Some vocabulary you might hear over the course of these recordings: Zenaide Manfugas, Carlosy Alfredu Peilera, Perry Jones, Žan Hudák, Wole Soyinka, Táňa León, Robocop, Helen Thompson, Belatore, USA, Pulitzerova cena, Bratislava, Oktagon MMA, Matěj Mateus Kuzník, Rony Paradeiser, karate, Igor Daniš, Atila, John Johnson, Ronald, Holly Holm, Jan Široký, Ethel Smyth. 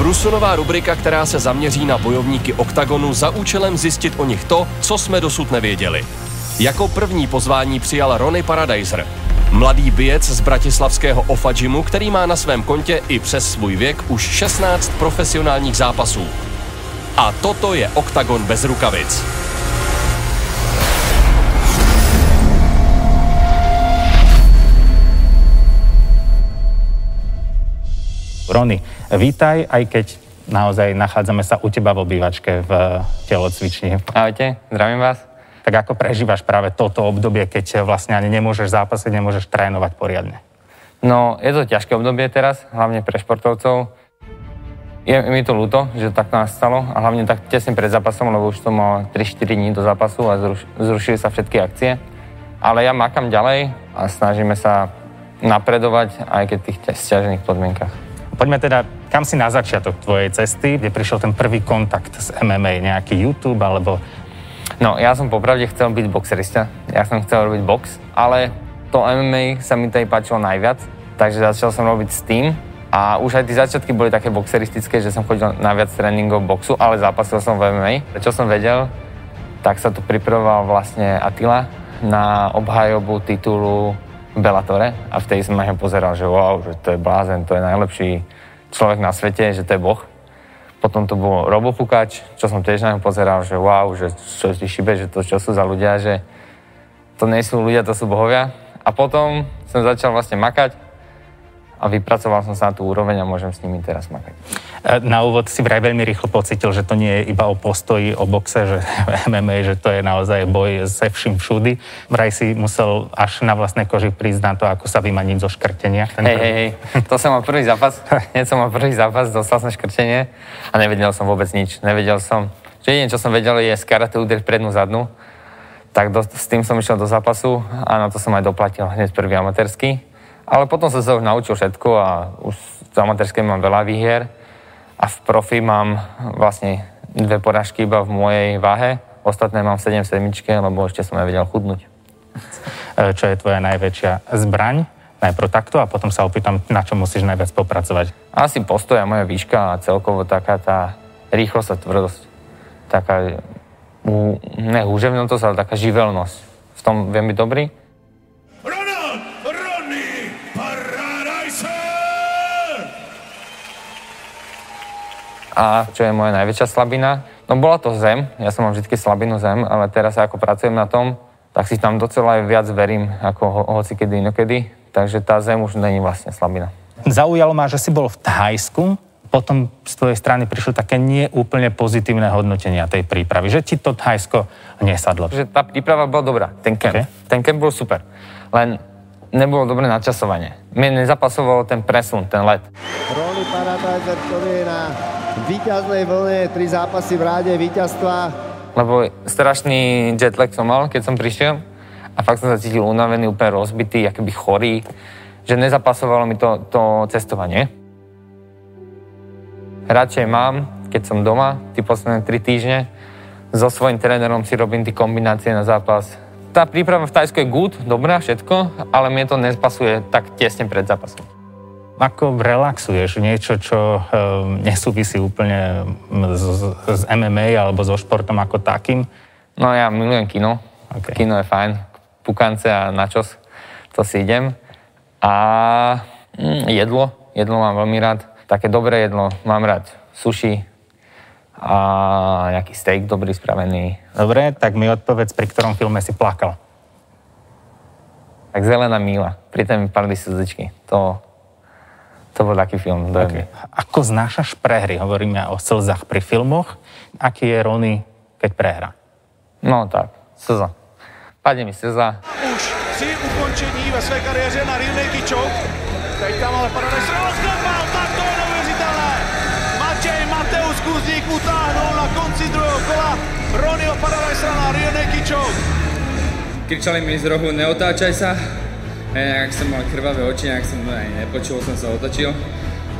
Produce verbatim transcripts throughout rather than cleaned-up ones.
Brusunová rubrika, která se zaměří na bojovníky Oktagonu za účelem zjistit o nich to, co jsme dosud nevěděli. Jako první pozvání přijal Rony Paradeiser, mladý bijec z bratislavského ó ef á gymu, který má na svém kontě i přes svůj věk už šestnáct profesionálních zápasů. A toto je Oktagon bez rukavic. Rony, vítaj, aj keď naozaj nachádzame sa u teba v obývačke v telocvični. Ahojte, zdravím vás. Tak ako prežívaš práve toto obdobie, keď vlastne ani nemôžeš zápasiť, nemôžeš trénovať poriadne? No, je to ťažké obdobie teraz, hlavne pre športovcov. Je mi to ľúto, že tak to nastalo a hlavne tak tesne pred zápasom, lebo už to mal tri štyri dní do zápasu a zruš- zrušili sa všetky akcie. Ale ja makám ďalej a snažíme sa napredovať, aj keď v tých sťažených podmienkach. Poďme teda, kam si na začiatok tvojej cesty, kde prišiel ten prvý kontakt s em em á, nejaký YouTube alebo... No, ja som popravde chcel byť boxerista, ja som chcel robiť box, ale to em em á sa mi tady páčilo najviac, takže začal som robiť s tým a už aj tí začiatky boli také boxeristické, že som chodil na viac tréningov boxu, ale zápasil som v em em á. Čo som vedel, tak sa tu pripravoval vlastne Atila na obhajobu titulu Belatore a vtedy som na ňa pozeral, že wow, že to je blázen, to je najlepší človek na svete, že to je boh. Potom to bol Robocop, čo som tiež na ňu pozeral, že wow, že čo si šibe, že to čo sú za ľudia, že to nie sú ľudia, to sú bohovia. A potom som začal vlastne makať a vypracoval som sa na tú úroveň a môžem s nimi teraz makať. Na úvod si vraj veľmi rýchlo pocítil, že to nie je iba o postoji, o boxe, že em em á, že to je naozaj boj se vším všudy. Vraj si musel až na vlastnej koži prísť na to, ako sa vymaniť zo škrtenia. Hej, hej, hej, to som mal prvý zápas, hneď som mal prvý zápas, dostal som škrtenie a nevedel som vôbec nič, nevedel som. Že jediné, čo som vedel, je z karate úder prednú zadnú, tak do, s tým som išiel do zápasu a na to som aj doplatil hneď prvý amatérsky. Ale potom som sa už naučil všetko a už z amatérskej mám veľa výhier. A v profi mám vlastne dve porážky iba v mojej váhe. Ostatné mám sedem v sedmičke, lebo ešte som nevedel chudnúť. Čo je tvoja najväčšia zbraň? Najprv takto a potom sa opýtam, na čo musíš najviac popracovať. Asi postoj a moja výška a celkovo taká tá rýchlosť a tvrdosť. Taká, ne húževnotosť, ale taká živelnosť. V tom viem byť dobrý. A čo je moja najväčšia slabina? No bola to zem, ja som mám vždy slabinu zem, ale teraz ako pracujem na tom, tak si tam docela viac verím ako ho- hoci kedy inokedy, takže tá zem už není vlastne slabina. Zaujalo ma, že si bol v Thajsku, potom z tvojej strany prišlo také neúplne pozitívne hodnotenia tej prípravy, že ti to Thajsko nesadlo. Že tá príprava bola dobrá, ten kemp, okay. Ten kemp bol super, len nebolo dobré načasovanie. Mne nezapasovalo ten presun, ten let. Rony Paradeiser, ktorý je na víťaznej vlne, tri zápasy v ráde víťazstva. Lebo strašný jetlag som mal, keď som prišiel a fakt som sa cítil unavený, úplne rozbitý, akoby chorý, že nezapasovalo mi to, to cestovanie. Radšej mám, keď som doma, tí posledné tri týždne, so svojím trénerom si robím tí kombinácie na zápas. Tá príprava v Thajsku je good, dobrá, všetko, ale mne to nespasuje tak tesne pred zápasom. Ako relaxuješ? Niečo, čo e, nesúvisí úplne z, z em em á alebo so športom ako takým? No ja milujem kino. Okay. Kino je fajn. Pukance a načos, to si idem. A mm, jedlo. Jedlo mám veľmi rád. Také dobré jedlo. Mám rád sushi a nejaký steak dobrý, spravený. Dobre, tak mi odpovedz, pri ktorom filme si plakal. Tak Zelená míla, pri tom mi padli slzičky. To, to bol taký film. Okay. Ako znášaš prehry? Hovoríme o slzách pri filmoch. Aký je Rony, keď prehrá? No tak, slza. Padne mi slza. Už při ukončení ve své kariéře na real naked choke. Teď tam ale Paradeiser rozklepal, tak to je neuvěřitelné. Matěj Mateus Kuzník utáhnul na konci druhého kola Ronyho Paradeisera na real naked choke. Kričali mi z rohu, neotáčaj sa. Ja nejak som mal krvavé oči, nejak som aj nepočul, som sa otočil.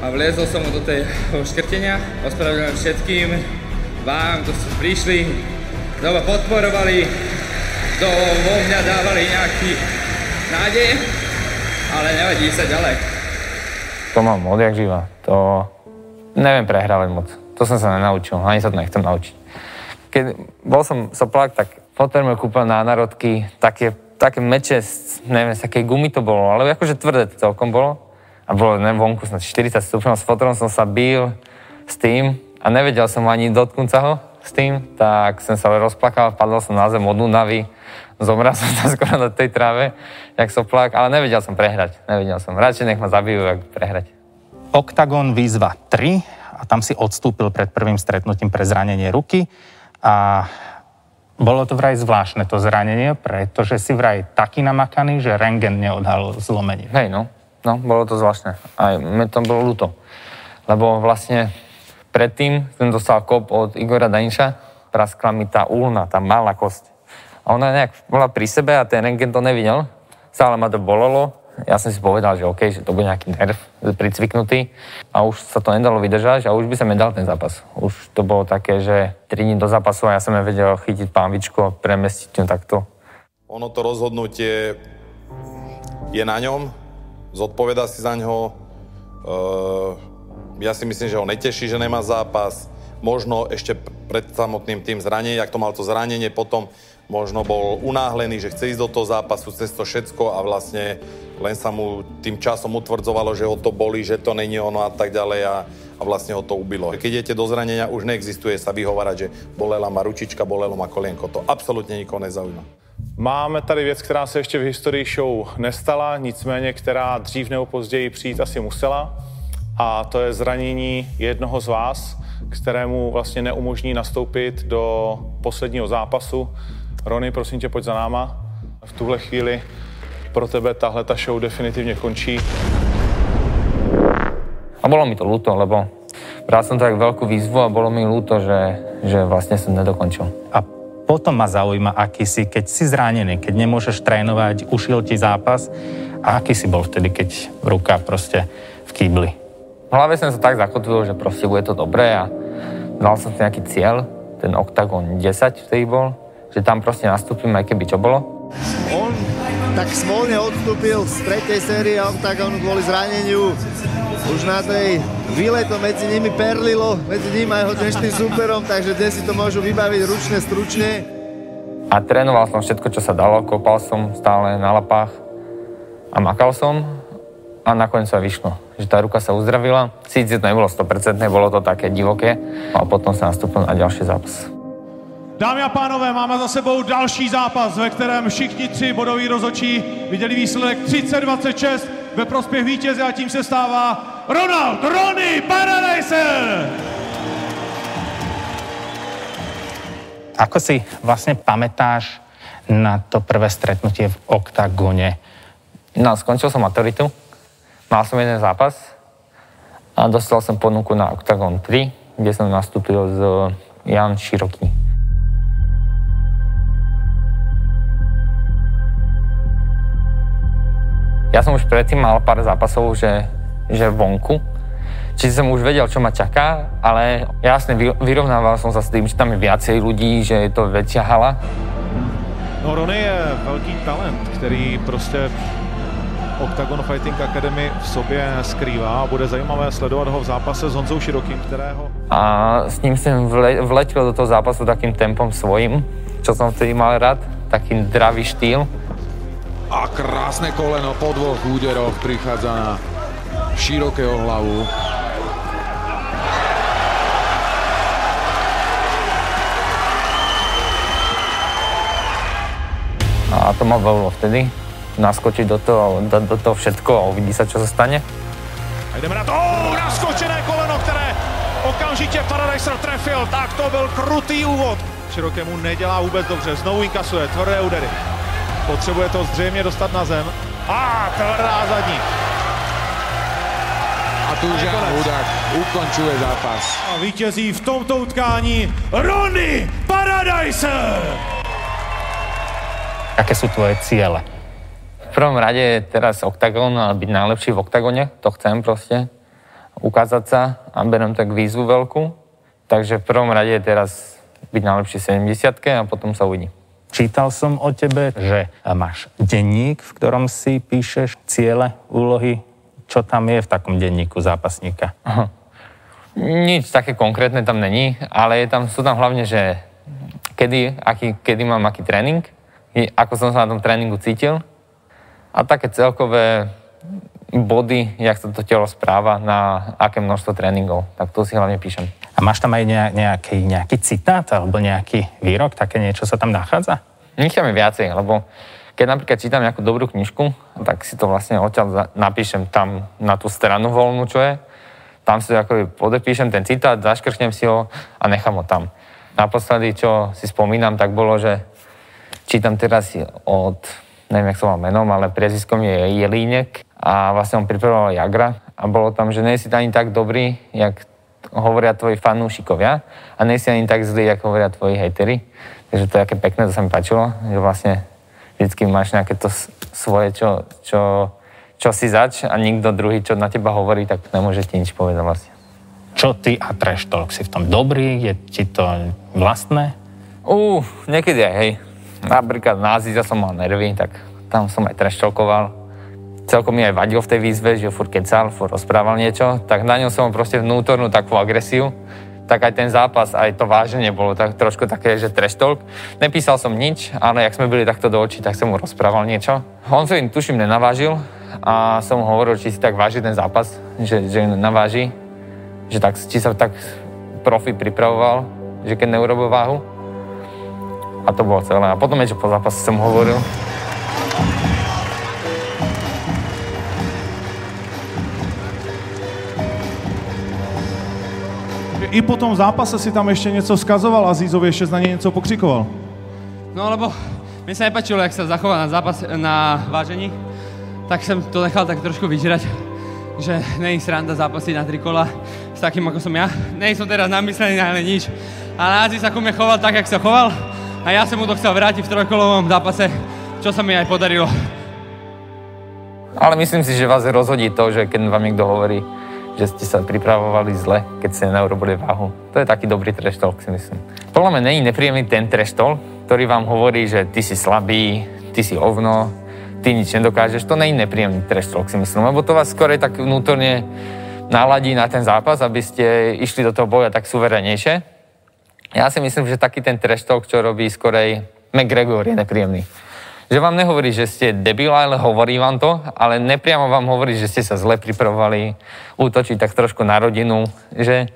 A vliezol som do tej škrtenia. Ospravedlňujem všetkým vám, kto ste prišli, kto ma podporovali, kto vo mňa dávali nejaký nádej, ale nevadí sa ďalej. To mám odjak živa. To neviem prehrávať moc. To som sa nenaučil, ani sa to nechcem naučiť. Keď bol som soplák, tak fotér môj kúpil na národky také, také meče, neviem, z takej gumy to bolo, ale akože tvrdé to celkom bolo. A bolo neviem, vonku snad štyridsať stupňov, s fotérom som sa bil s tým a nevedel som ani dotknúť sa ho s tým, tak som sa rozplakal, padol som na zem od únavy, zomrel som tam skoro na tej tráve, jak soplák, ale nevedel som prehrať, nevedel som. Radšej nech ma zabijú, jak prehrať. Oktagon výzva tri. A tam si odstúpil pred prvým stretnutím pre zranenie ruky. A bolo to vraj zvláštne to zranenie, pretože si vraj taký namakaný, že rentgen neodhalil zlomenie. Hej, no. No, bolo to zvláštne. A mi to bolo ľúto. Lebo vlastne predtým som dostal kop od Igora Daniša, praskla mi tá úlna, tá malá kosť. A ona nejak bola pri sebe a ten rentgen to nevidel. Stále ma to bolelo. Ja som si povedal, že OK, že to bude nejaký nerv pricviknutý a už sa to nedalo vydržať a už by sa mi dal ten zápas. Už to bolo také, že tri dní do zápasu a ja som nevedel chytiť pánvičku a premestiť ju takto. Ono to rozhodnutie je na ňom, zodpovedá si za ňoho. Ja si myslím, že ho neteší, že nemá zápas. Možno ešte pred samotným tým zranením, jak to mal to zranenie potom, možno bol unáhlený, že chce ísť do toho zápasu, cez to všetko a vlastne len sa mu tým časom utvrdzovalo, že ho to bolí, že to není ono a tak ďalej a, a vlastne ho to ubilo. Keď idete do zranenia, už neexistuje sa vyhovárať, že bolela ma ručička, bolelo ma kolienko. To absolutně nikoho nezaujíma. Máme tady věc, která se ještě v historii show nestala, nicméně která dřív nebo později přijít asi musela a to je zranění jednoho z vás, kterému vlastně neumožní nastoupit do posledního zápasu. Rony, prosím tě, pojď za náma. V tuhle chvíli pro tebe tahle ta show definitivně končí. A bolo mi to ľúto, lebo bral som to tak veľkú výzvu a bolo mi ľúto, že, že vlastne som nedokončil. A potom ma zaujíma, aký si, keď si zranený, keď nemôžeš trénovať, ušiel ti zápas a aký si bol vtedy, keď ruka proste v kýbli? V hlave som sa tak zakotvil, že proste bude to dobré a dal som si nejaký cieľ, ten Oktagon desať vtedy bol, že tam proste nastúpim, aj keby čo bolo. On tak smolne odstúpil z tretej série Oktagonu kvôli zraneniu. Už na tej vile to medzi nimi perlilo, medzi ním aj jeho dnešným súperom, takže dnes si to môžu vybaviť ručne, stručne. A trénoval som všetko, čo sa dalo, kopal som stále na lapách a makal som a nakoniec sa vyšlo, že tá ruka sa uzdravila. Síce to nebolo sto percent, bolo to také divoké a potom sa nastúpil na ďalší zápas. Dámy a pánové, máme za sebou další zápas, ve kterém všichni tři bodoví rozhodčí viděli výsledek třicet dvacet šest ve prospěch vítěze a tím se stává Ronald Rony Paradeiser. Ako si vlastne pamätáš na to prvé stretnutie v Oktagone? No, skončil som maturitu, mal som jeden zápas a dostal som ponuku na Oktagon tri, kde som nastúpil s Jan Širokým. Ja som už predtým mal pár zápasov, že, že vonku. Čiže som už vedel, čo ma čaká, ale jasne vyrovnával som sa s tým, že tam je viacej ľudí, že je to väčšia hala. No Rony je velký talent, který prostě Octagon Fighting Academy v sobě skrývá a bude zajímavé sledovat ho v zápase s Honzou Širokým, kterého... A s ním som vle, vletil do toho zápasu takým tempom svojím, čo som vtedy mal rád, takým dravý štýl. A krásne koleno po dvoch úderoch prichádza na Širokého hlavu. A to ma bavilo vtedy. Naskočiť do toho, do, do toho všetko a uvidí sa, čo sa stane. A ideme na to. Oh, naskočené koleno, ktoré okamžite Paradeiser trefil. Tak to byl krutý úvod. Širokému nedělá vůbec dobře. Znovu inkasuje tvrdé údery. Potřebuje to zřejmě dostat na zem. A tvrdá zadní. A tu Žan Hudák ukončuje zápas. A vítězí v tomto utkání Rony Paradeiser. Jaké jsou tvoje cíle? V prvom rade je teraz Oktagon a byť najlepší v Oktagone. To chcem prostě. Ukázat sa a berem tak výzvu veľkú. Takže v prvom rade je teraz byť najlepší v sedemdesiatke a potom sa uvidí. Čítal som o tebe, že máš denník, v ktorom si píšeš ciele, úlohy. Čo tam je v takom denníku zápasníka? Aha. Nic také konkrétne tam není, ale je tam, sú tam hlavne, že kedy, aký, kedy mám aký tréning, ako som sa na tom tréningu cítil a také celkové body, jak sa to telo správa na aké množstvo tréningov. Tak to si hlavne píšem. A máš tam aj nejaký, nejaký citát alebo nejaký výrok, také niečo sa tam nachádza? Nechám je viacej, lebo keď napríklad čítam nejakú dobrú knižku, tak si to vlastne odtiaľ napíšem tam na tú stranu voľnú, čo je. Tam si ako podepíšem ten citát, zaškrtnem si ho a nechám ho tam. Naposledy, čo si spomínam, tak bolo, že čítam teraz od, neviem, jak sa mám menom, ale priezviskom je Jelínek. A vlastne on pripravoval Jagra a bolo tam, že nejsi ani tak dobrý, jak hovoria tvoji fanúšikovia a nejsi ani tak zlý, jak hovoria tvoji hejteri. Takže to je také pekné, to sa mi páčilo, že vlastne vždycky máš nejaké to svoje, čo, čo, čo si zač a nikto druhý, čo na teba hovorí, tak nemôže ti nič povedať vlastne. Čo ty a trash talk? Si v tom dobrý? Je ti to vlastné? Uuu, uh, niekedy aj, hej. Napríklad na Aziza som mal nervy, tak tam som aj trash talkoval. Celkom mi aj vadil v tej výzve, že furt kecal, furt rozprával niečo, tak na ňom som mal proste vnútornú takú agresiu, tak aj ten zápas, aj to váženie bolo tak, trošku také, že trash talk. Nepísal som nič, ale jak sme byli takto do očí, tak som mu rozprával niečo. On sa im tuším nenavážil a som mu hovoril, či si tak váži ten zápas, že, že naváži, že tak, či sa tak profi pripravoval, že keď neurobil váhu. A to bolo celé. A potom niečo po zápase som hovoril. I po tom zápase si tam ještě něco vzkazoval a Azízovi ještě na ně něco pokřikoval. No, lebo mi se nepačilo, jak se zachoval na zápas, na vážení, tak jsem to nechal tak trošku vyžrať, že není sranda zápasit na trikola s takým, jako jsem já. Nejsem teraz namyslený, ale nič. Ale Azíz ako mě choval tak, jak se choval a já jsem mu to chcel vrátit v trojkolovom zápase, čo se mi aj podarilo. Ale myslím si, že vás rozhodí to, že keď vám někdo hovorí, že ste sa pripravovali zle, keď ste neurobili váhu. To je taký dobrý trash talk, si myslím. Podľa mňa není nepríjemný ten trash talk, ktorý vám hovorí, že ty si slabý, ty si ovno, ty nič nedokážeš. To není nepríjemný trash talk, si myslím, lebo to vás skorej tak vnútorne naladí na ten zápas, aby ste išli do toho boja tak suverenejšie. Ja si myslím, že taký ten trash talk, čo robí skorej McGregor, je nepríjemný. Že vám nehovorí, že ste debil, ale hovorí vám to, ale nepriamo vám hovorí, že ste sa zle pripravovali, útočiť tak trošku na rodinu, že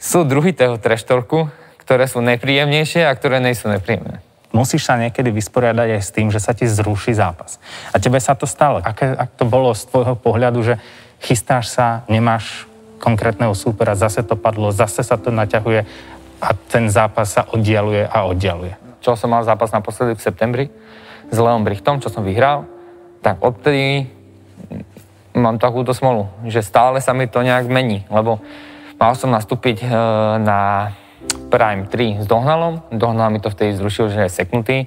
sú druhy toho trash talku, ktoré sú nepríjemnejšie a ktoré nejsú nepríjemné. Musíš sa niekedy vysporiadať aj s tým, že sa ti zruší zápas. A tebe sa to stalo. Aké, ak to bolo z tvojho pohľadu, že chystáš sa, nemáš konkrétneho súpera, zase to padlo, zase sa to naťahuje a ten zápas sa oddialuje a oddialuje. Čo som mal zápas naposledy v septembri, s Leom Brichtom, čo som vyhral, tak odtedy mám takúto smolu, že stále sa mi to nejak mení, lebo mal som nastúpiť na Prime tri s Dohnalom, Dohnal mi to vtedy zrušil, že je seknutý,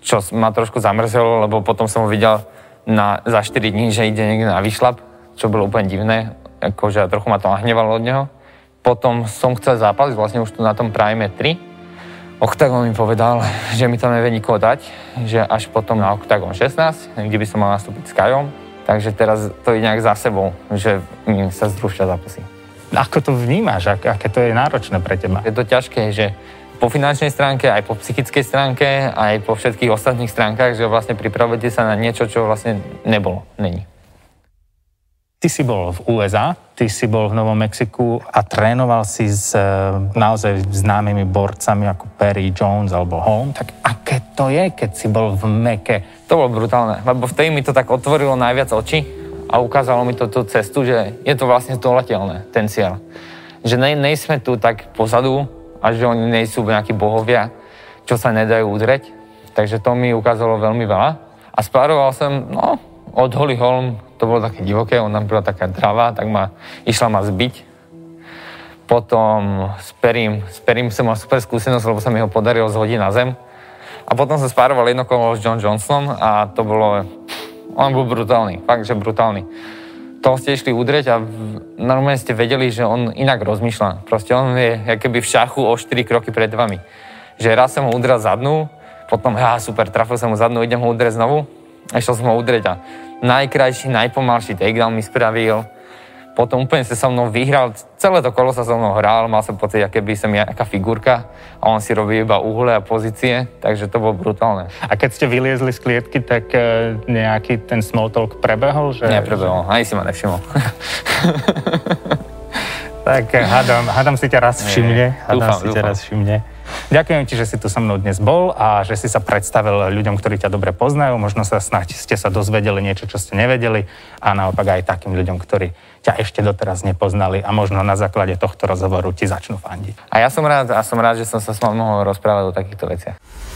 čo ma trošku zamrzelo, lebo potom som ho videl na, za štyri dní, že ide niekde na výšlap, čo bolo úplne divné, akože trochu ma to nahnevalo od neho. Potom som chcel zápasiť, vlastne už tu na tom Prime tri, Oktagon mi povedal, že mi tam nevie nikoho dať, že až potom na Oktagon šestnásť, kde by som mal nastúpiť s Kajom, takže teraz to ide nejak za sebou, že mi sa zrušia zápasy. Ako to vnímaš? Aké to je náročné pre teba? Je to ťažké, že po finančnej stránke, aj po psychickej stránke, aj po všetkých ostatných stránkach, že vlastne pripravujete sa na niečo, čo vlastne nebolo, není. Ty si bol v U S A, ty si bol v Novom Mexiku a trénoval si s naozaj známymi borcami ako Perry Jones alebo Holm. Tak aké to je, keď si bol v Meke? To bolo brutálne, lebo vtedy mi to tak otvorilo najviac oči a ukázalo mi to tú cestu, že je to vlastne doľateľné, ten cieľ. Že nej, nejsme tu tak pozadu a že oni nejsú nejakí bohovia, čo sa nedajú udreť. Takže to mi ukázalo veľmi veľa. A spároval som, no, od Holly Holm. To bolo také divoké, ona bola taká dravá, tak ma, išla ma zbiť. Potom s Perrym, s Perrym som mal super skúsenosť, lebo sa mi ho podarilo zhodiť na zem. A potom som spároval jednokolo s John Johnsonom a to bolo, on bol brutálny, fakt, že brutálny. Toho ste išli udrieť a normálne ste vedeli, že on inak rozmýšľa. Proste on je akoby v šachu o štyri kroky pred vami. Že raz som ho udrel zadnú, potom ja super, trafil som ho zadnú, idem ho udrieť znovu. A išiel som ho udrieť a najkrajší, najpomalší takedown mi spravil. potom úplně se se mnou vyhrál, celé to kolo se se mnou hrál, mal jsem pocit, jak by jsem nějaká figurka a on si robí iba úhle a pozície, takže to bylo brutálné. A keď jste vyliezli z klietky, tak nějaký ten small talk prebehol? Že... Neprebehol, ani si ma nevšiml. Tak hádam, hádam si ťa raz všimne, hádam si ťa raz všimne. Ďakujem ti, že si tu so mnou dnes bol a že si sa predstavil ľuďom, ktorí ťa dobre poznajú. Možno sa snáď ste sa dozvedeli niečo, čo ste nevedeli a naopak aj takým ľuďom, ktorí ťa ešte doteraz nepoznali a možno na základe tohto rozhovoru ti začnú fandiť. A ja som rád, a som rád, že som sa s vami mohol rozprávať o takýchto veciach.